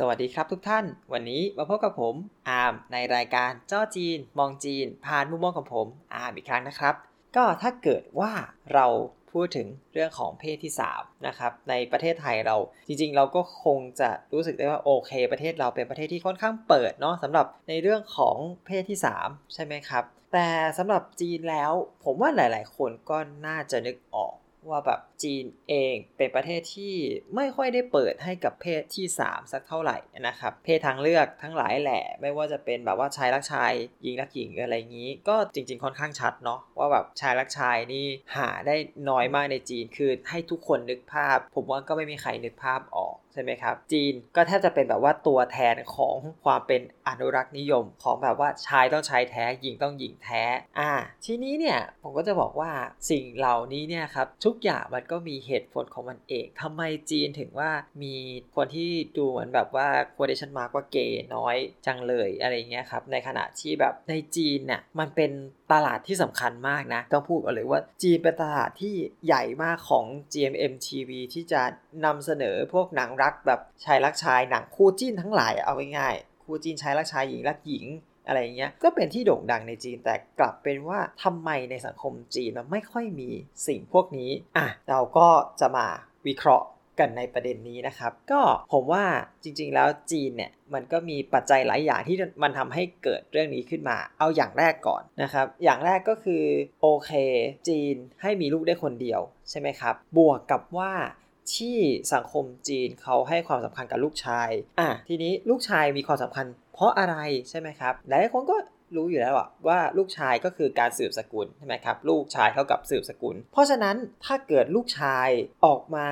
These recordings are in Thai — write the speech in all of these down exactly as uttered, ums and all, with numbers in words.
สวัสดีครับทุกท่านวันนี้มาพบกับผมอาร์มในรายการจ้อจีนมองจีนผ่านมุมมองของผมอาร์มอีกครั้งนะครับก็ถ้าเกิดว่าเราพูดถึงเรื่องของเพศที่สามนะครับในประเทศไทยเราจริงๆเราก็คงจะรู้สึกได้ว่าโอเคประเทศเราเป็นประเทศที่ค่อนข้างเปิดเนาะสำหรับในเรื่องของเพศที่สามใช่ไหมครับแต่สำหรับจีนแล้วผมว่าหลายๆคนก็น่าจะนึกออกว่าแบบจีนเองเป็นประเทศที่ไม่ค่อยได้เปิดให้กับเพศที่สามสักเท่าไหร่นะครับเพศทางเลือกทั้งหลายแหละไม่ว่าจะเป็นแบบว่าชายรักชายหญิงรักหญิงอะไรอย่างนี้ก็จริงๆค่อนข้างชัดเนาะว่าแบบชายรักชายนี่หาได้น้อยมากในจีนคือให้ทุกคนนึกภาพผมว่าก็ไม่มีใครนึกภาพออกใช่ไหมครับจีนก็แทบจะเป็นแบบว่าตัวแทนของความเป็นอนุรักษ์นิยมของแบบว่าชายต้องชายแท้หญิงต้องหญิงแท้อ่าทีนี้เนี่ยผมก็จะบอกว่าสิ่งเหล่านี้เนี่ยครับทุกอย่างมันก็มีเหตุผลของมันเองทำไมจีนถึงว่ามีคนที่ดูเหมือนแบบว่าโคเดชันมาร์กว่าเกย์น้อยจังเลยอะไรเงี้ยครับในขณะที่แบบในจีนเนี่ยมันเป็นตลาดที่สำคัญมากนะต้องพูดเลยว่าจีนเป็นตลาดที่ใหญ่มากของ จี เอ็ม เอ็ม ที วี ที่จะนำเสนอพวกหนังรักแบบชายรักชายหนังคู่จิ้นทั้งหลายเอาง่ายๆคู่จิ้นชายรักชายหญิงรักหญิงอะไรเงี้ยก็เป็นที่โด่งดังในจีนแต่กลับเป็นว่าทำไมในสังคมจีนมันไม่ค่อยมีสิ่งพวกนี้อ่ะเราก็จะมาวิเคราะห์กันในประเด็นนี้นะครับก็ผมว่าจริงๆแล้วจีนเนี่ยมันก็มีปัจจัยหลายอย่างที่มันทำให้เกิดเรื่องนี้ขึ้นมาเอาอย่างแรกก่อนนะครับอย่างแรกก็คือโอเคจีนให้มีลูกได้คนเดียวใช่ไหมครับบวกกับว่าที่สังคมจีนเขาให้ความสำคัญกับลูกชายอ่ะทีนี้ลูกชายมีความสำคัญเพราะอะไรใช่ไหมครับหลายคนก็รู้อยู่แล้วว่าลูกชายก็คือการสืบสกุลใช่ไหมครับลูกชายเท่ากับสืบสกุลเพราะฉะนั้นถ้าเกิดลูกชายออกมา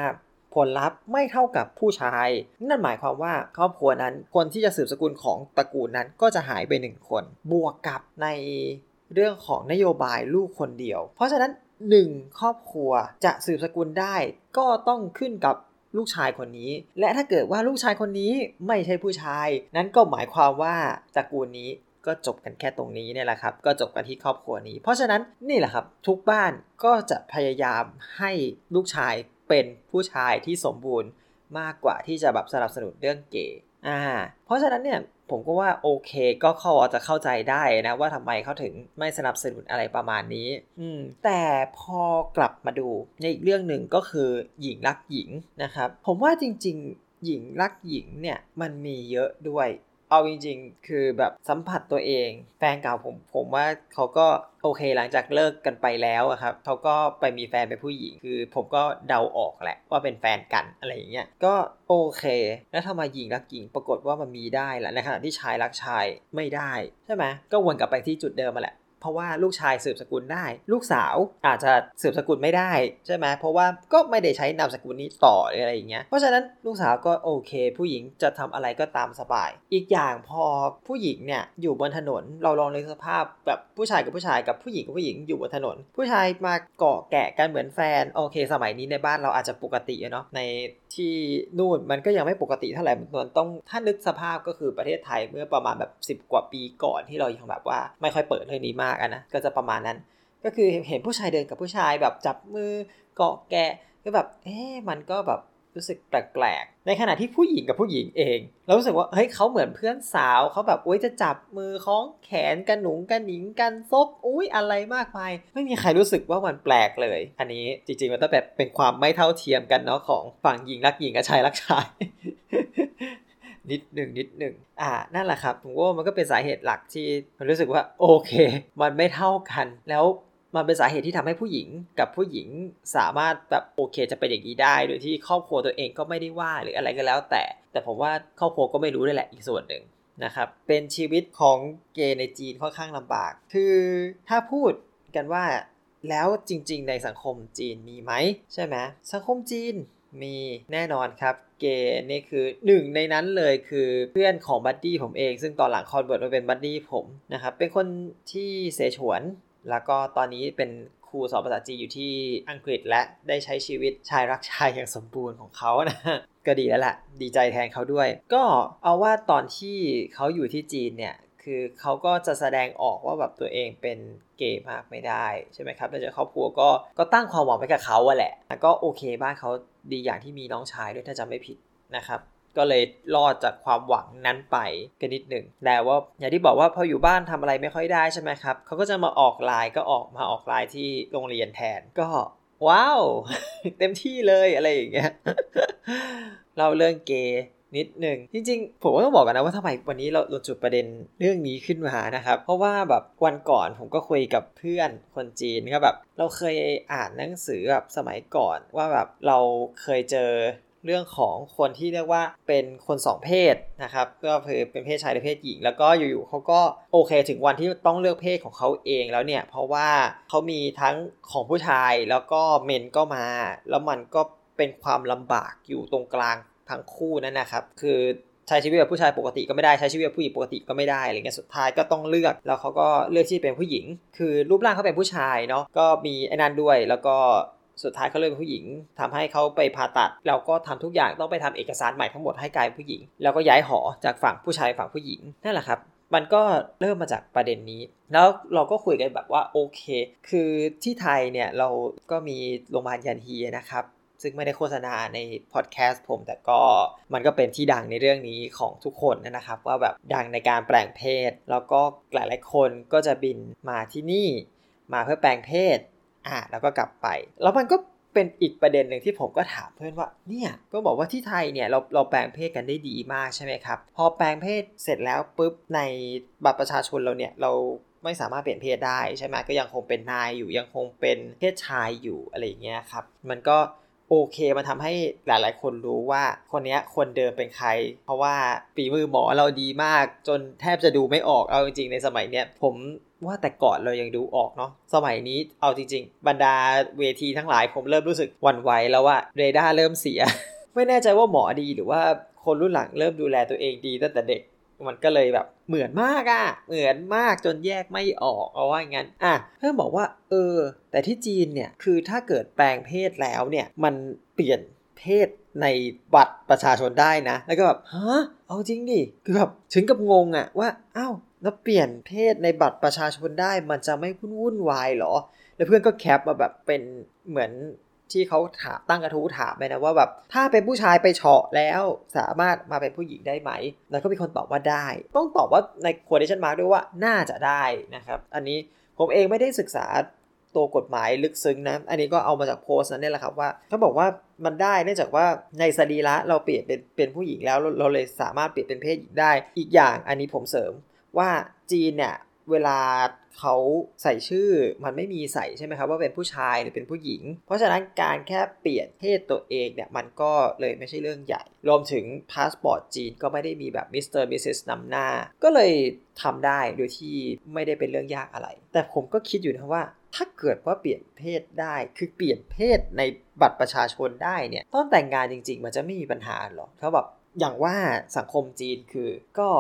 ผลลัพธ์ไม่เท่ากับผู้ชายนั่นหมายความว่าครอบครัวนั้นคนที่จะสืบสกุลของตระกูลนั้นก็จะหายไปหนึ่งคนบวกกับในเรื่องของนโยบายลูกคนเดียวเพราะฉะนั้นหนึ่งครอบครัวจะสืบสกุลได้ก็ต้องขึ้นกับลูกชายคนนี้และถ้าเกิดว่าลูกชายคนนี้ไม่ใช่ผู้ชายนั้นก็หมายความว่าตระกูลนี้ก็จบกันแค่ตรงนี้เนี่ยแหละครับก็จบกันที่ครอบครัวนี้เพราะฉะนั้นนี่แหละครับทุกบ้านก็จะพยายามให้ลูกชายเป็นผู้ชายที่สมบูรณ์มากกว่าที่จะแบบสนับสนุนเรื่องเกย์อ่าเพราะฉะนั้นเนี่ยผมก็ว่าโอเคก็เข้าจะเข้าใจได้นะว่าทำไมเขาถึงไม่สนับสนุนอะไรประมาณนี้อืมแต่พอกลับมาดูในอีกเรื่องหนึ่งก็คือหญิงรักหญิงนะครับผมว่าจริงๆหญิงรักหญิงเนี่ยมันมีเยอะด้วยเอาจริงๆคือแบบสัมผัสตัวเองแฟนเก่าผมผมว่าเขาก็โอเคหลังจากเลิกกันไปแล้วอะครับเขาก็ไปมีแฟนเป็นผู้หญิงคือผมก็เดาออกแหละว่าเป็นแฟนกันอะไรอย่างเงี้ยก็โอเคแล้วทำไมหญิงรักหญิงปรากฏว่ามันมีได้ล่ะในขณะที่ชายรักชายไม่ได้ใช่ไหมก็วนกลับไปที่จุดเดิมมาแหละเพราะว่าลูกชายสืบสกุลได้ลูกสาวอาจจะสืบสกุลไม่ได้ใช่ไหมเพราะว่าก็ไม่ได้ใช้นามสกุลนี้ต่ออะไรอย่างเงี้ยเพราะฉะนั้นลูกสาวก็โอเคผู้หญิงจะทำอะไรก็ตามสบายอีกอย่างพอผู้หญิงเนี่ยอยู่บนถนนเราลองนึกสภาพแบบผู้ชายกับผู้ชายกับผู้หญิงกับผู้หญิงอยู่บนถนนผู้ชายมาเกาะแกะกันเหมือนแฟนโอเคสมัยนี้ในบ้านเราอาจจะปกติเนาะในที่นู่นมันก็ยังไม่ปกติเท่าไหร่มันต้องถ้านึกสภาพก็คือประเทศไทยเมื่อประมาณแบบสิบกว่าปีก่อนที่เรายังแบบว่าไม่ค่อยเปิดเรื่องนี้มากนะก็จะประมาณนั้นก็คือเห็นผู้ชายเดินกับผู้ชายแบบจับมือเกาะแกะก็แบบเอ๊ะมันก็แบบรู้สึกแปลกๆในขณะที่ผู้หญิงกับผู้หญิงเองเรารู้สึกว่าเฮ้ยเขาเหมือนเพื่อนสาวเขาแบบโอ๊ยจะจับมือคล้องแขนกันหนุงกันหนิงกันซบอุ๊ยอะไรมากมายไม่มีใครรู้สึกว่ามันแปลกเลยอันนี้จริงๆมันต้องแบบเป็นความไม่เท่าเทียมกันเนาะของฝั่งหญิงรักหญิงกับชายรักชาย นิดหนึ่งนิดหนึ่งอ่านั่นแหละครับผมว่ามันก็เป็นสาเหตุหลักที่มันรู้สึกว่าโอเคมันไม่เท่ากันแล้วมันเป็นสาเหตุที่ทำให้ผู้หญิงกับผู้หญิงสามารถแบบโอเคจะเป็นอย่างนี้ได้โดยที่ครอบครัวตัวเองก็ไม่ได้ว่าหรืออะไรก็แล้วแต่แต่ผมว่าครอบครัวก็ไม่รู้ด้วยแหละอีกส่วนหนึ่งนะครับเป็นชีวิตของเกย์ในจีนค่อนข้างลำบากคือถ้าพูดกันว่าแล้วจริงๆในสังคมจีนมีไหมใช่ไหมสังคมจีนมีแน่นอนครับเกย์นี่คือหนึ่งในนั้นเลยคือเพื่อนของบัดดี้ผมเองซึ่งตอนหลังคอนเวิร์ตมาเป็นบัดดี้ผมนะครับเป็นคนที่เสฉวนแล้วก็ตอนนี้เป็นครูสอนภาษาจีนอยู่ที่อังกฤษและได้ใช้ชีวิตชายรักชายอย่างสมบูรณ์ของเขานะก็ดีแล้วล่ะดีใจแทนเขาด้วยก็เอาว่าตอนที่เขาอยู่ที่จีนเนี่ยคือเขาก็จะแสดงออกว่าแบบตัวเองเป็นเกย์มากไม่ได้ใช่ไหมครับแล้วครอบครัวก็ก็ตั้งความหวังไว้กับเขาอะแหละแล้วก็โอเคบ้านเขาดีอย่างที่มีน้องชายด้วยถ้าจำไม่ผิดนะครับ ก็เลยรอดจากความหวังนั้นไปกันนิดหนึ่งแต่ว่าอย่างที่บอกว่าพออยู่บ้านทำอะไรไม่ค่อยได้ใช่ไหมครับเขาก็จะมาออกไลน์ก็ออกมาออกไลน์ที่โรงเรียนแทนก็ว้าวเต็มที่เลยอะไรอย่างเงี้ยเราเรื่องเกย์นิดหนึ่งจริงๆผมก็ต้องบอกกันนะว่าทำไมวันนี้เราเราจุดประเด็นเรื่องนี้ขึ้นมานะครับเพราะว่าแบบวันก่อนผมก็คุยกับเพื่อนคนจีนก็แบบเราเคยอ่านหนังสือแบบสมัยก่อนว่าแบบเราเคยเจอเรื่องของคนที่เรียกว่าเป็นคนสองเพศนะครับก็คือเป็นเพศชายและเพศหญิงแล้วก็อยู่ๆเขาก็โอเคถึงวันที่ต้องเลือกเพศของเขาเองแล้วเนี่ยเพราะว่าเขามีทั้งของผู้ชายแล้วก็เมนก็มาแล้วมันก็เป็นความลำบากอยู่ตรงกลางทั้งคู่นั่นนะครับคือใช้ชีวิตแบบผู้ชายปกติก็ไม่ได้ใช้ชีวิตแบบผู้หญิงปกติก็ไม่ได้อะไรเงี้ยสุดท้ายก็ต้องเลือกแล้วเขาก็เลือกที่เป็นผู้หญิงคือรูปร่างเขาเป็นผู้ชายเนาะก็มีไอ้นั่นด้วยแล้วก็สุดท้ายเขาเลือกเป็นผู้หญิงทำให้เขาไปผ่าตัดแล้วก็ทำทุกอย่างต้องไปทำเอกสารใหม่ทั้งหมดให้กลายเป็นผู้หญิงแล้วก็ย้ายหอจากฝั่งผู้ชายฝั่งผู้หญิงนั่นแหละครับมันก็เริ่มมาจากประเด็นนี้แล้วเราก็คุยกันแบบว่าโอเคคือที่ไทยเนี่ยเราก็มีโรงพยาบาลยันฮีนะครับซึ่งไม่ได้โฆษณาในพอดแคสต์ผมแต่ก็มันก็เป็นที่ดังในเรื่องนี้ของทุกคนนะครับว่าแบบดังในการแปลงเพศแล้วก็หลายๆคนก็จะบินมาที่นี่มาเพื่อแปลงเพศอ่ะแล้วก็กลับไปแล้วมันก็เป็นอีกประเด็นหนึ่งที่ผมก็ถามเพื่อนว่าเนี่ยก็บอกว่าที่ไทยเนี่ยเราเราแปลงเพศกันได้ดีมากใช่ไหมครับพอแปลงเพศเสร็จแล้วปุ๊บในบัตรประชาชนเราเนี่ยเราไม่สามารถเปลี่ยนเพศได้ใช่ไหมก็ยังคงเป็นนายอยู่ยังคงเป็นเพศชายอยู่อะไรอย่างเงี้ยครับมันก็โอเคมันทำให้หลายๆคนรู้ว่าคนนี้คนเดิมเป็นใครเพราะว่าฝีมือหมอเราดีมากจนแทบจะดูไม่ออกเอาจริงๆในสมัยเนี้ยผมว่าแต่ก่อนเรายังดูออกเนาะสมัยนี้เอาจริงๆบรรดาเวทีทั้งหลายผมเริ่มรู้สึกหวั่นไหวแล้วว่าเรดาร์เริ่มเสีย ไม่แน่ใจว่าหมอดีหรือว่าคนรุ่นหลังเริ่มดูแลตัวเองดีตั้งแต่เด็กมันก็เลยแบบเหมือนมากอ่ะเหมือนมากจนแยกไม่ออกเอาว่างั้นอ่ะเพื่อนบอกว่าเออแต่ที่จีนเนี่ยคือถ้าเกิดแปลงเพศแล้วเนี่ยมันเปลี่ยนเพศในบัตรประชาชนได้นะแล้วก็แบบฮะเอาจริงดิคือแบบถึงกับงงอ่ะว่าอ้าวแล้วเปลี่ยนเพศในบัตรประชาชนได้มันจะไม่วุ่นวายหรอแล้วเพื่อนก็แคปมาแบบเป็นเหมือนที่เขาถามตั้งกระทู้ถามไปนะว่าแบบถ้าเป็นผู้ชายไปเฉาะแล้วสามารถมาเป็นผู้หญิงได้ไหมแล้วก็มีคนตอบว่าได้ต้องตอบว่าใน quotation mark ด้วยว่าน่าจะได้นะครับอันนี้ผมเองไม่ได้ศึกษาตัวกฎหมายลึกซึ้งนะอันนี้ก็เอามาจากโพสต์นั่นแหละครับว่าเขาบอกว่ามันได้เนื่องจากว่าในสรีระเราเปลี่ยนเป็นเป็นผู้หญิงแล้วเราเลยสามารถเปลี่ยนเป็นเพศหญิงได้อีกอย่างอันนี้ผมเสริมว่าจีนเนี่ยเวลาเขาใส่ชื่อมันไม่มีใส่ใช่ไหมครับว่าเป็นผู้ชายหรือเป็นผู้หญิงเพราะฉะนั้นการแค่เปลี่ยนเพศตัวเองเนี่ยมันก็เลยไม่ใช่เรื่องใหญ่รวมถึงพาสปอร์ตจีนก็ไม่ได้มีแบบมิสเตอร์มิสซิสนำหน้าก็เลยทำได้โดยที่ไม่ได้เป็นเรื่องยากอะไรแต่ผมก็คิดอยู่นะว่าถ้าเกิดว่าเปลี่ยนเพศได้คือเปลี่ยนเพศในบัตรประชาชนได้เนี่ยตอนแต่งงานจริงๆมันจะไม่มีปัญหาหรอกเพราะแบบอย่างว่าสังคมจีนคือก็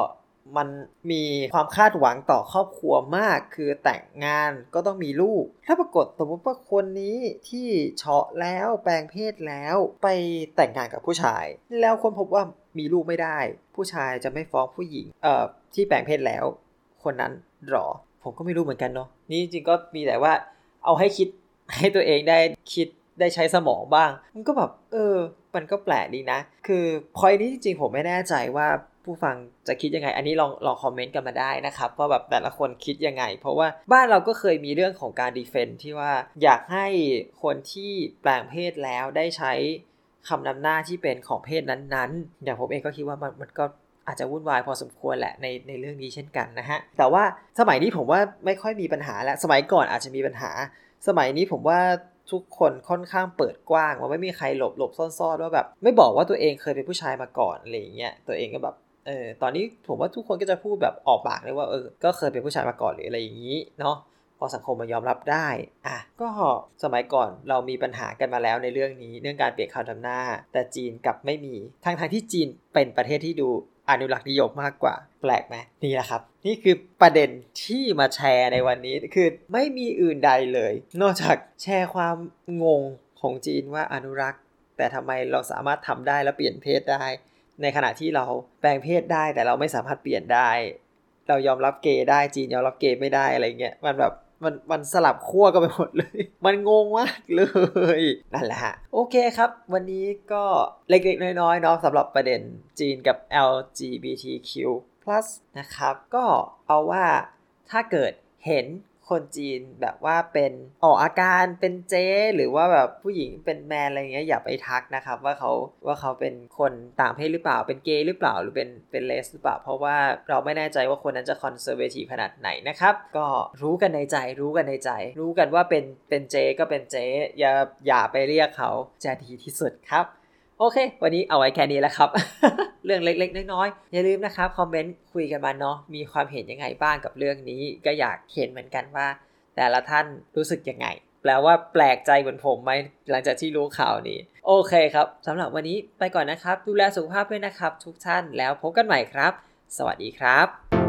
มันมีความคาดหวังต่อครอบครัวมากคือแต่งงานก็ต้องมีลูกถ้าปรากฏสมมติว่าคนนี้ที่เฉาะแล้วแปลงเพศแล้วไปแต่งงานกับผู้ชายแล้วคนพบว่ามีลูกไม่ได้ผู้ชายจะไม่ฟ้องผู้หญิงเอ่อที่แปลงเพศแล้วคนนั้นหรอผมก็ไม่รู้เหมือนกันเนาะนี่จริงก็มีแต่ว่าเอาให้คิดให้ตัวเองได้คิดได้ใช้สมองบ้างมันก็แบบเออมันก็แปลกดีนะคือพอยนี้จริงๆผมไม่แน่ใจว่าผู้ฟังจะคิดยังไงอันนี้ลองลองคอมเมนต์กันมาได้นะครับว่าแบบแต่ละคนคิดยังไงเพราะว่าบ้านเราก็เคยมีเรื่องของการดีเฟนต์ที่ว่าอยากให้คนที่แปลงเพศแล้วได้ใช้คำนำหน้าที่เป็นของเพศนั้นๆอย่างผมเองก็คิดว่ามันมันก็อาจจะวุ่นวายพอสมควรแหละในในเรื่องนี้เช่นกันนะฮะแต่ว่าสมัยนี้ผมว่าไม่ค่อยมีปัญหาแล้วสมัยก่อนอาจจะมีปัญหาสมัยนี้ผมว่าทุกคนค่อนข้างเปิดกว้างว่าไม่มีใครหลบหลบซ่อนๆว่าแบบไม่บอกว่าตัวเองเคยเป็นผู้ชายมาก่อนอะไรอย่างเงี้ยตัวเองก็แบบเออตอนนี้ผมว่าทุกคนก็จะพูดแบบออกปากเลยว่าเออก็เคยเป็นผู้ชายมาก่อนหรืออะไรอย่างงี้เนาะพอสังคมมันยอมรับได้อ่ะก็สมัยก่อนเรามีปัญหากันมาแล้วในเรื่องนี้เรื่องการเปลี่ยนคำนำหน้าแต่จีนกลับไม่มีทั้งทั้งที่จีนเป็นประเทศที่ดูอนุรักษ์นิยมมากกว่าแปลกไหมนี่แหละครับนี่คือประเด็นที่มาแชร์ในวันนี้คือไม่มีอื่นใดเลยนอกจากแชร์ความงงของจีนว่าอนุรักษ์แต่ทำไมเราสามารถทำได้และเปลี่ยนเพศได้ในขณะที่เราแปลงเพศได้แต่เราไม่สามารถเปลี่ยนได้เรายอมรับเกย์ได้จีนยอมรับเกย์ไม่ได้อะไรเงี้ยมันแบบ มันมันสลับขั้วกันไปหมดเลยมันงงมากเลยนั่นแหละฮะโอเคครับวันนี้ก็เล็กๆน้อยๆเนาะสำหรับประเด็นจีนกับ แอล จี บี ที คิว พลัส นะครับก็เอาว่าถ้าเกิดเห็นคนจีนแบบว่าเป็นออกอาการเป็นเจ๊หรือว่าแบบผู้หญิงเป็นแมนอะไรเงี้ยอย่าไปทักนะครับว่าเขาว่าเขาเป็นคนต่างเพศหรือเปล่าเป็นเกย์หรือเปล่าหรือเป็นเป็นเลสหรือเปล่าเพราะว่าเราไม่แน่ใจว่าคนนั้นจะคอนเซอร์เวทีฟขนาดไหนนะครับก็รู้กันในใจรู้กันในใจรู้กันว่าเป็นเป็นเจ๊ก็เป็นเจ๊อย่าอย่าไปเรียกเขาจะดีที่สุดครับโอเควันนี้เอาไว้แค่นี้แล้วครับ เรื่องเล็กๆน้อยๆอย่าลืมนะครับคอมเมนต์คุยกันมาเนาะมีความเห็นยังไงบ้างกับเรื่องนี้ก็อยากเห็นเหมือนกันว่าแต่ละท่านรู้สึกยังไงแปลว่าแปลกใจเหมือนผมไหมหลังจากที่รู้ข่าวนี้โอเคครับสำหรับวันนี้ไปก่อนนะครับดูแลสุขภาพด้วยนะครับทุกท่านแล้วพบกันใหม่ครับสวัสดีครับ